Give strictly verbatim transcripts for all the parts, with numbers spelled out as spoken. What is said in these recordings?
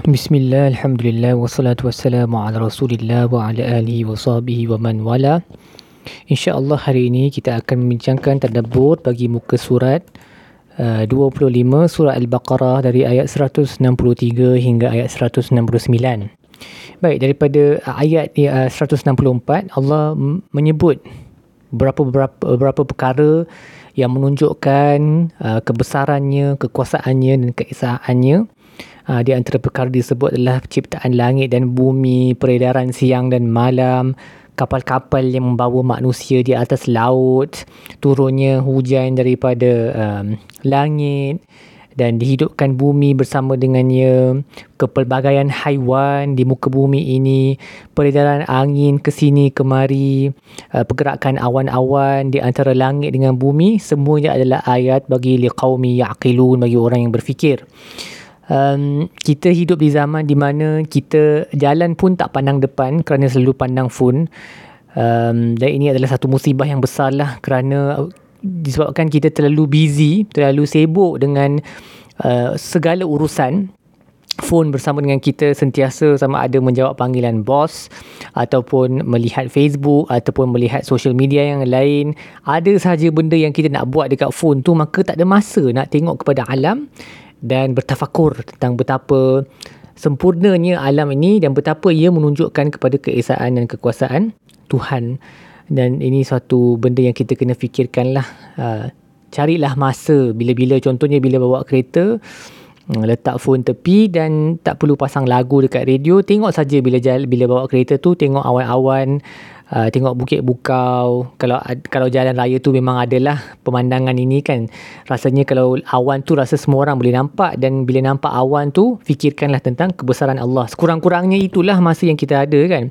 Bismillah, alhamdulillah, wassalatu wassalamu ala rasulillah wa ala alihi wa sahbihi wa man wala. InsyaAllah hari ini kita akan membincangkan tadabbur bagi muka surat uh, dua puluh lima surah Al-Baqarah dari ayat seratus enam puluh tiga hingga ayat seratus enam puluh sembilan. Baik, daripada ayat uh, seratus enam puluh empat, Allah menyebut berapa-berapa berapa perkara yang menunjukkan uh, kebesarannya, kekuasaannya dan keesaannya. Uh, di antara perkara disebut adalah ciptaan langit dan bumi, peredaran siang dan malam, kapal-kapal yang membawa manusia di atas laut, turunnya hujan daripada um, langit dan dihidupkan bumi bersama dengannya, kepelbagaian haiwan di muka bumi ini, peredaran angin ke sini kemari, uh, pergerakan awan-awan di antara langit dengan bumi, semuanya adalah ayat bagi liqaumi yaqilun, bagi orang yang berfikir. Um, kita hidup di zaman di mana kita jalan pun tak pandang depan kerana selalu pandang phone, um, dan ini adalah satu musibah yang besarlah kerana disebabkan kita terlalu busy, terlalu sibuk dengan uh, segala urusan. Phone bersama dengan kita sentiasa, sama ada menjawab panggilan bos ataupun melihat Facebook ataupun melihat social media yang lain. Ada sahaja benda yang kita nak buat dekat phone tu, maka tak ada masa nak tengok kepada alam dan bertafakur tentang betapa sempurnanya alam ini dan betapa ia menunjukkan kepada keesaan dan kekuasaan Tuhan. Dan ini suatu benda yang kita kena fikirkanlah. Uh, carilah masa bila-bila, contohnya bila bawa kereta, letak phone tepi dan tak perlu pasang lagu dekat radio. Tengok saja bila jalan, bila bawa kereta tu, tengok awan-awan, uh, tengok bukit bukau. Kalau kalau jalan raya tu memang adalah pemandangan ini kan. Rasanya kalau awan tu rasa semua orang boleh nampak, dan bila nampak awan tu fikirkanlah tentang kebesaran Allah. Sekurang-kurangnya itulah masa yang kita ada kan.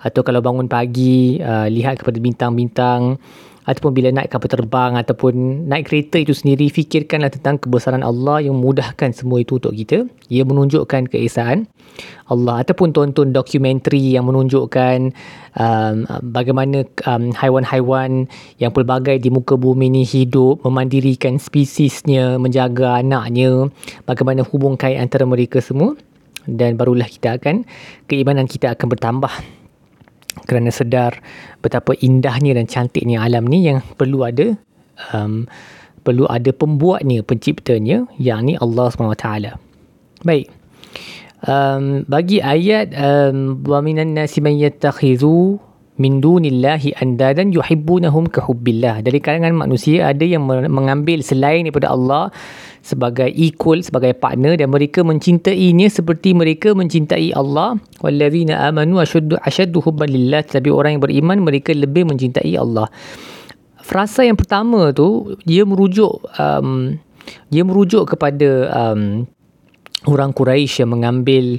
Atau kalau bangun pagi, uh, lihat kepada bintang-bintang, ataupun bila naik kapal terbang ataupun naik kereta itu sendiri, fikirkanlah tentang kebesaran Allah yang memudahkan semua itu untuk kita. Ia menunjukkan keesaan Allah. Ataupun tonton dokumentari yang menunjukkan um, bagaimana um, haiwan-haiwan yang pelbagai di muka bumi ini hidup, memandirikan spesiesnya, menjaga anaknya, bagaimana hubung kait antara mereka semua. Dan barulah kita akan, keimanan kita akan bertambah kerana sedar betapa indahnya dan cantiknya alam ni yang perlu ada um, perlu ada pembuatnya, penciptanya, yang ni Allah subhanahu wa taala. Baik, um, bagi ayat wa minan nasi man yattakhizu min dunillahi andadan yuhibbunahum ka hubbillah, dari kalangan manusia ada yang mengambil selain daripada Allah sebagai equal, sebagai partner, dan mereka mencintainya seperti mereka mencintai Allah. Wallazina amanu ashaddu ashaddu hubban lillah, tapi orang yang beriman mereka lebih mencintai Allah. Frasa yang pertama tu dia merujuk um, dia merujuk kepada um, orang Quraisy yang mengambil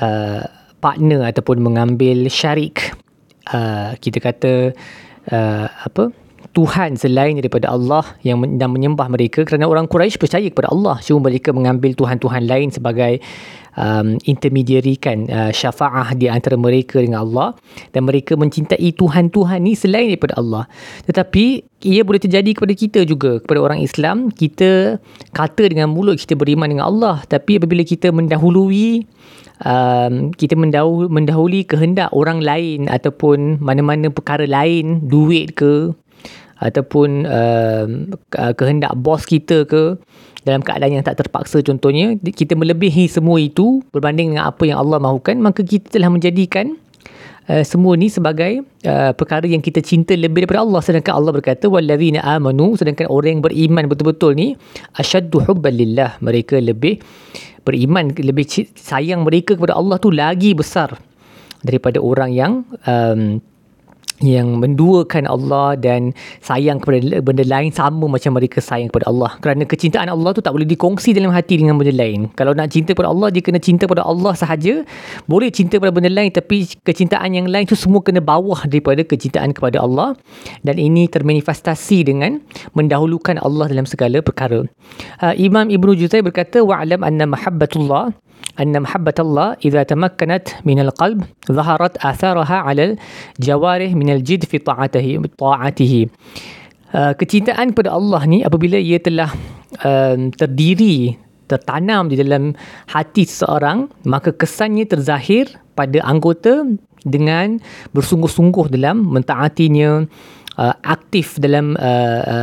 uh, partner ataupun mengambil syarik, uh, kita kata uh, apa Tuhan selain daripada Allah yang men- dan menyembah mereka, kerana orang Quraisy percaya kepada Allah, cuma mereka mengambil Tuhan-Tuhan lain sebagai um, intermediary kan, uh, syafa'ah di antara mereka dengan Allah, dan mereka mencintai Tuhan-Tuhan ni selain daripada Allah. Tetapi ia boleh terjadi kepada kita juga, kepada orang Islam. Kita kata dengan mulut kita beriman dengan Allah, tapi apabila kita mendahului Um, kita mendahul, mendahului kehendak orang lain ataupun mana-mana perkara lain, duit ke ataupun uh, kehendak bos kita ke, dalam keadaan yang tak terpaksa contohnya, kita melebihi semua itu berbanding dengan apa yang Allah mahukan, maka kita telah menjadikan uh, semua ni sebagai uh, perkara yang kita cinta lebih daripada Allah. Sedangkan Allah berkata wallazina amanu, sedangkan orang yang beriman betul-betul ni asyaddu hubban lillah, mereka lebih beriman, lebih sayang mereka kepada Allah tu lagi besar daripada orang yang um, yang menduakan Allah dan sayang kepada benda lain sama macam mereka sayang kepada Allah. Kerana kecintaan Allah tu tak boleh dikongsi dalam hati dengan benda lain. Kalau nak cinta kepada Allah, dia kena cinta kepada Allah sahaja. Boleh cinta kepada benda lain, tapi kecintaan yang lain tu semua kena bawah daripada kecintaan kepada Allah. Dan ini termanifestasi dengan mendahulukan Allah dalam segala perkara. Uh, Imam Ibnu Juzai berkata wa'lam anna mahabbatullah anna mahabbatallah idza tamakkanat minal qalb zaharat atharaha 'ala al-jawarih min al-jid fi ta'atihi ta'atihi. Kecintaan kepada Allah ni apabila ia telah um, terdiri tertanam di dalam hati seseorang, maka kesannya terzahir pada anggota dengan bersungguh-sungguh dalam mentaatinya, Uh, aktif dalam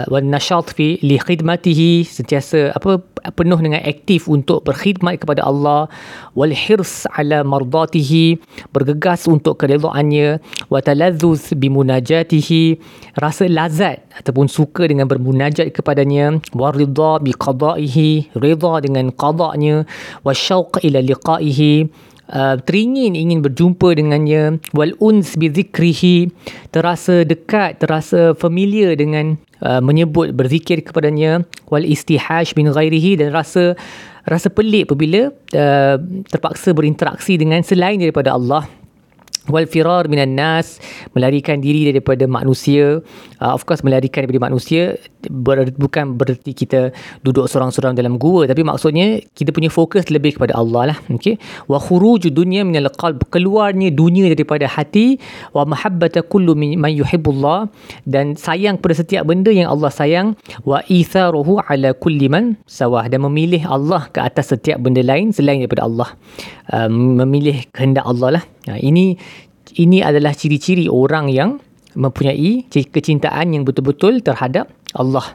wan-nashat fi li khidmatihi, sentiasa apa penuh dengan aktif untuk berkhidmat kepada Allah, wal hirs ala mardatihi, bergegas untuk keredaannya, wa talazzuz bi munajatihi, rasa lazat ataupun suka dengan bermunajat kepadanya, wa ridha bi qada'ihi, reda dengan qada'nya, wa syauq ila liqa'ihi, Uh, teringin ingin berjumpa dengannya, wal uns bi zikrihi, terasa dekat, terasa familiar dengan uh, menyebut berzikir kepadanya, wal istihash bin ghairihi, dan rasa rasa pelik apabila uh, terpaksa berinteraksi dengan selain daripada Allah, wal firar minan nas, melarikan diri daripada manusia. Uh, of course melarikan daripada manusia ber, bukan bererti kita duduk seorang-seorang dalam gua, tapi maksudnya kita punya fokus lebih kepada Allah lah. Okey, wa khuruju dunya minal qalb, keluarnya dunia daripada hati, wa mahabbata kullu man yuhibbullah, dan sayang pada setiap benda yang Allah sayang, wa itharuhu ala kulli man sawah, dan memilih Allah ke atas setiap benda lain selain daripada Allah, uh, memilih kehendak Allah lah. Ha, ini ini adalah ciri-ciri orang yang mempunyai kecintaan yang betul-betul terhadap Allah.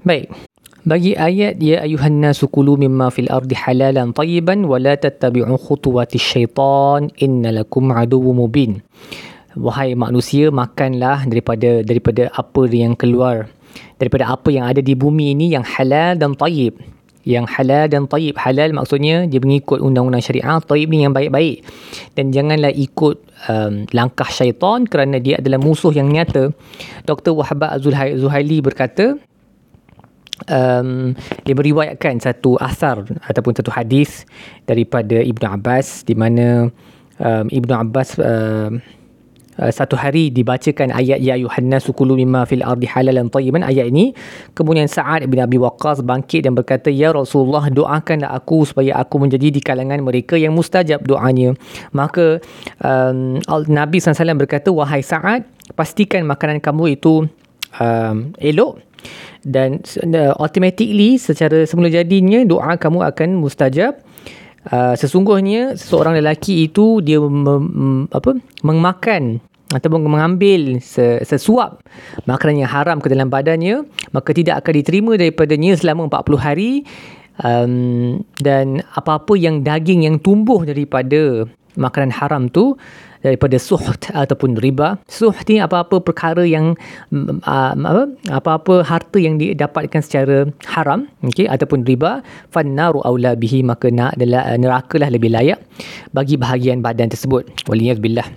Baik. Bagi ayat ya ayyuhannasu kulu mimma fil ardi halalan tayyiban wa la tattabi'u khutuwatis syaitan innalakum aduwwum mubin. Wahai manusia, makanlah daripada daripada apa yang keluar, daripada apa yang ada di bumi ini yang halal dan tayyib. Yang halal dan taib. Halal maksudnya dia mengikut undang-undang syariah, taib ni yang baik-baik, dan janganlah ikut um, langkah syaitan kerana dia adalah musuh yang nyata. Doktor Wahbah Az-Zuhaili berkata, um, dia meriwayatkan satu asar ataupun satu hadis daripada Ibn Abbas, di mana um, Ibn Abbas um, Uh, satu hari dibacakan ayat ya ayyuhannasu kulu mimma fil ardi halalan tayyiban, ayat ini, kemudian Sa'ad bin Abi Waqas bangkit dan berkata, ya Rasulullah, doakanlah aku supaya aku menjadi di kalangan mereka yang mustajab doanya. Maka um, Nabi sallallahu alaihi wasallam berkata, wahai Sa'ad, pastikan makanan kamu itu um, elok, dan uh, automatically, secara semula jadinya, doa kamu akan mustajab. Uh, sesungguhnya seorang lelaki itu dia mem, apa memakan ataupun mengambil sesuap makanan yang haram ke dalam badannya, maka tidak akan diterima daripadanya selama empat puluh hari, um, dan apa-apa yang daging yang tumbuh daripada makanan haram tu, daripada suht ataupun riba. Suht ni apa-apa perkara yang uh, apa, apa-apa harta yang didapatkan secara haram, okey, ataupun riba, fannaru aula bihi, maka nak adalah nerakalah lebih layak bagi bahagian badan tersebut, waliyazbillah.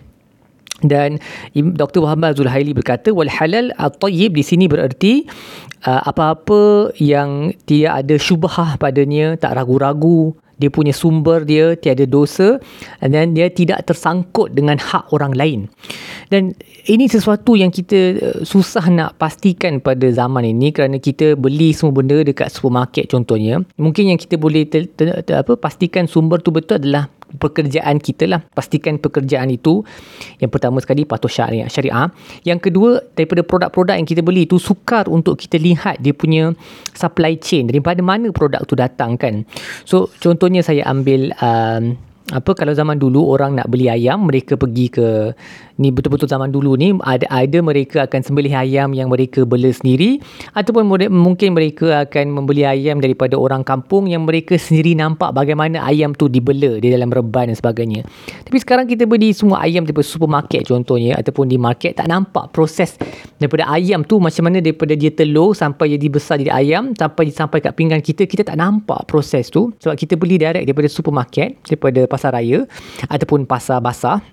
Dan Doktor Muhammad Zulhaili berkata, wal halal at-tayyib di sini bererti uh, apa-apa yang tidak ada syubhah padanya, tak ragu-ragu, dia punya sumber dia tiada dosa, dan dia tidak tersangkut dengan hak orang lain. Dan ini sesuatu yang kita susah nak pastikan pada zaman ini, kerana kita beli semua benda dekat supermarket contohnya. Mungkin yang kita boleh ter, ter, ter, apa, pastikan sumber tu betul adalah pekerjaan kita lah. Pastikan pekerjaan itu, yang pertama sekali, patuh syariah. syariah. Yang kedua, daripada produk-produk yang kita beli itu, sukar untuk kita lihat dia punya supply chain, daripada mana produk tu datang kan. So contohnya saya ambil um, apa kalau zaman dulu orang nak beli ayam, mereka pergi ke, ni betul-betul zaman dulu ni, ada ada mereka akan sembelih ayam yang mereka bela sendiri, ataupun mungkin mereka akan membeli ayam daripada orang kampung yang mereka sendiri nampak bagaimana ayam tu dibela di dalam reban dan sebagainya. Tapi sekarang kita beli semua ayam daripada supermarket contohnya, ataupun di market, tak nampak proses daripada ayam tu macam mana, daripada dia telur sampai jadi besar jadi ayam, sampai sampai kat pinggan kita, kita tak nampak proses tu, sebab kita beli direct daripada supermarket, daripada pasar raya ataupun pasar basah,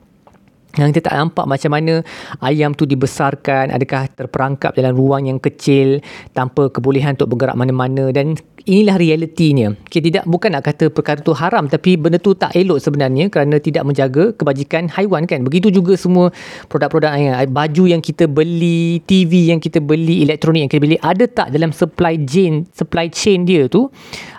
yang kita tak nampak macam mana ayam tu dibesarkan, adakah terperangkap dalam ruang yang kecil tanpa kebolehan untuk bergerak mana-mana. Dan inilah realitinya. Okay, tidak, bukan nak kata perkara tu haram, tapi benda tu tak elok sebenarnya kerana tidak menjaga kebajikan haiwan kan. Begitu juga semua produk-produk, yang baju yang kita beli, T V yang kita beli, elektronik yang kita beli, ada tak dalam supply chain supply chain dia tu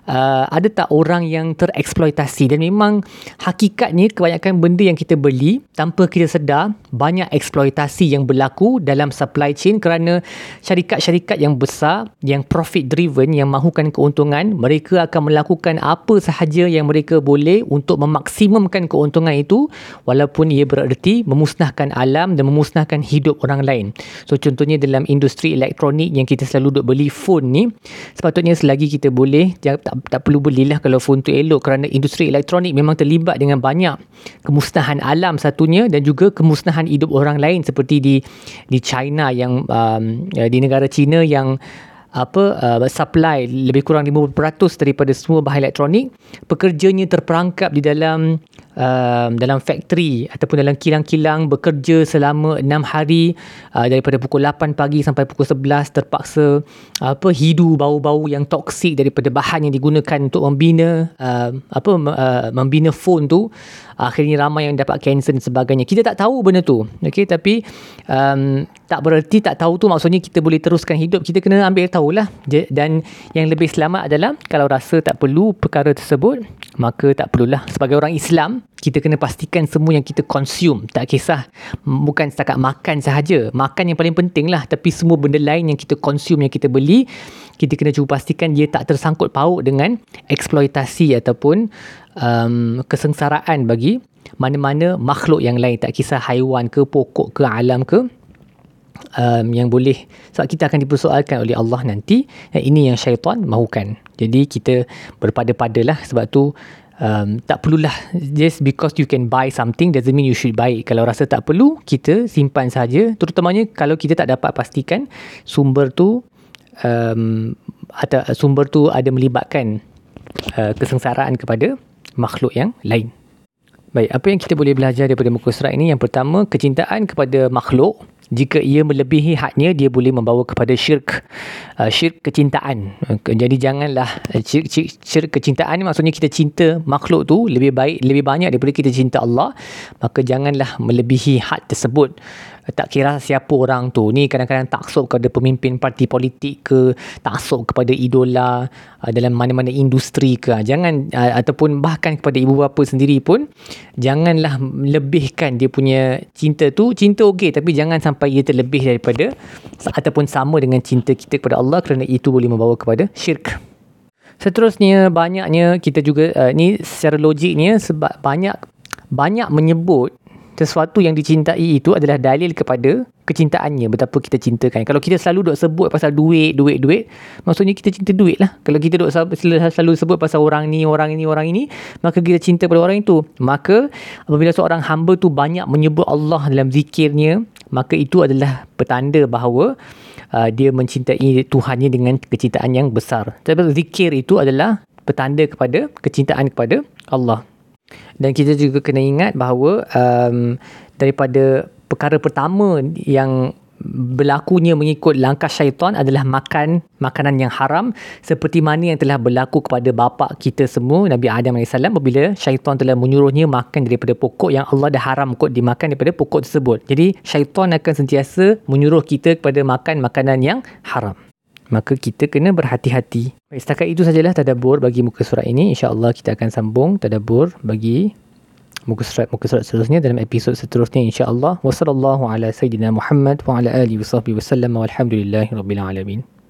Uh, ada tak orang yang tereksploitasi? Dan memang hakikatnya kebanyakan benda yang kita beli tanpa kita sedar, banyak eksploitasi yang berlaku dalam supply chain, kerana syarikat-syarikat yang besar, yang profit driven, yang mahukan keuntungan keuntungan, mereka akan melakukan apa sahaja yang mereka boleh untuk memaksimumkan keuntungan itu, walaupun ia bererti memusnahkan alam dan memusnahkan hidup orang lain. So contohnya dalam industri elektronik yang kita selalu duk beli phone ni, sepatutnya selagi kita boleh, tak, tak perlu belilah kalau phone tu elok, kerana industri elektronik memang terlibat dengan banyak kemusnahan alam satunya, dan juga kemusnahan hidup orang lain, seperti di di China yang um, di negara China yang apa uh, supply lebih kurang lima puluh peratus daripada semua bahan elektronik, pekerjanya terperangkap di dalam uh, dalam factory ataupun dalam kilang-kilang, bekerja selama enam hari, uh, daripada pukul lapan pagi sampai pukul sebelas, terpaksa uh, apa hidu bau-bau yang toksik daripada bahan yang digunakan untuk membina uh, apa uh, membina phone tu. Akhirnya ramai yang dapat kanser dan sebagainya. Kita tak tahu benda tu, okay? Tapi um, tak bererti tak tahu tu maksudnya kita boleh teruskan hidup. Kita kena ambil tahulah. Dan yang lebih selamat adalah kalau rasa tak perlu perkara tersebut, maka tak perlulah. Sebagai orang Islam, kita kena pastikan semua yang kita consume, tak kisah, bukan setakat makan sahaja. Makan yang paling penting lah, tapi semua benda lain yang kita consume, yang kita beli, kita kena cuba pastikan dia tak tersangkut paut dengan eksploitasi ataupun Um, kesengsaraan bagi mana-mana makhluk yang lain, tak kisah haiwan ke, pokok ke, alam ke, um, yang boleh, sebab kita akan dipersoalkan oleh Allah nanti, dan ini yang syaitan mahukan. Jadi kita berpada-padalah. Sebab tu um, tak perlulah, just because you can buy something doesn't mean you should buy it. Kalau rasa tak perlu, kita simpan saja, terutamanya kalau kita tak dapat pastikan sumber tu um, atau sumber tu ada melibatkan uh, kesengsaraan kepada makhluk yang lain. Baik, apa yang kita boleh belajar daripada muka surat ini? Yang pertama, kecintaan kepada makhluk, jika ia melebihi hadnya, dia boleh membawa kepada syirik, uh, syirik kecintaan. Jadi janganlah, syirik, syirik, syirik kecintaan ni maksudnya kita cinta makhluk tu lebih baik, lebih banyak daripada kita cinta Allah, maka janganlah melebihi had tersebut. Tak kira siapa orang tu, ni kadang-kadang taksub kepada pemimpin parti politik ke, taksub kepada idola dalam mana-mana industri ke, jangan, ataupun bahkan kepada ibu bapa sendiri pun, janganlah lebihkan dia punya cinta tu. Cinta okey, tapi jangan sampai ia terlebih daripada ataupun sama dengan cinta kita kepada Allah, kerana itu boleh membawa kepada syirik. Seterusnya, banyaknya kita juga uh, ni secara logiknya, sebab banyak banyak menyebut sesuatu yang dicintai itu adalah dalil kepada kecintaannya, betapa kita cintakan. Kalau kita selalu duk sebut pasal duit, duit, duit, maksudnya kita cinta duit lah. Kalau kita duk selalu sebut pasal orang ni, orang ini, orang ini, maka kita cinta pada orang itu. Maka apabila seorang hamba tu banyak menyebut Allah dalam zikirnya, maka itu adalah petanda bahawa uh, dia mencintai Tuhannya dengan kecintaan yang besar. Sebab zikir itu adalah petanda kepada kecintaan kepada Allah. Dan kita juga kena ingat bahawa um, daripada perkara pertama yang berlakunya mengikut langkah syaitan adalah makan makanan yang haram, seperti mana yang telah berlaku kepada bapa kita semua, Nabi Adam alaihissalam, apabila syaitan telah menyuruhnya makan daripada pokok yang Allah dah haram kot dimakan daripada pokok tersebut. Jadi syaitan akan sentiasa menyuruh kita kepada makan makanan yang haram. Maka kita kena berhati-hati. Baik, setakat itu sajalah tadabbur bagi muka surat ini. InsyaAllah kita akan sambung tadabbur bagi muka surat-muka surat seterusnya dalam episod seterusnya, insyaAllah. Wassalallahu ala sayyidina Muhammad wa ala alihi wa sahbihi wa sallam, walhamdulillahi rabbil alamin.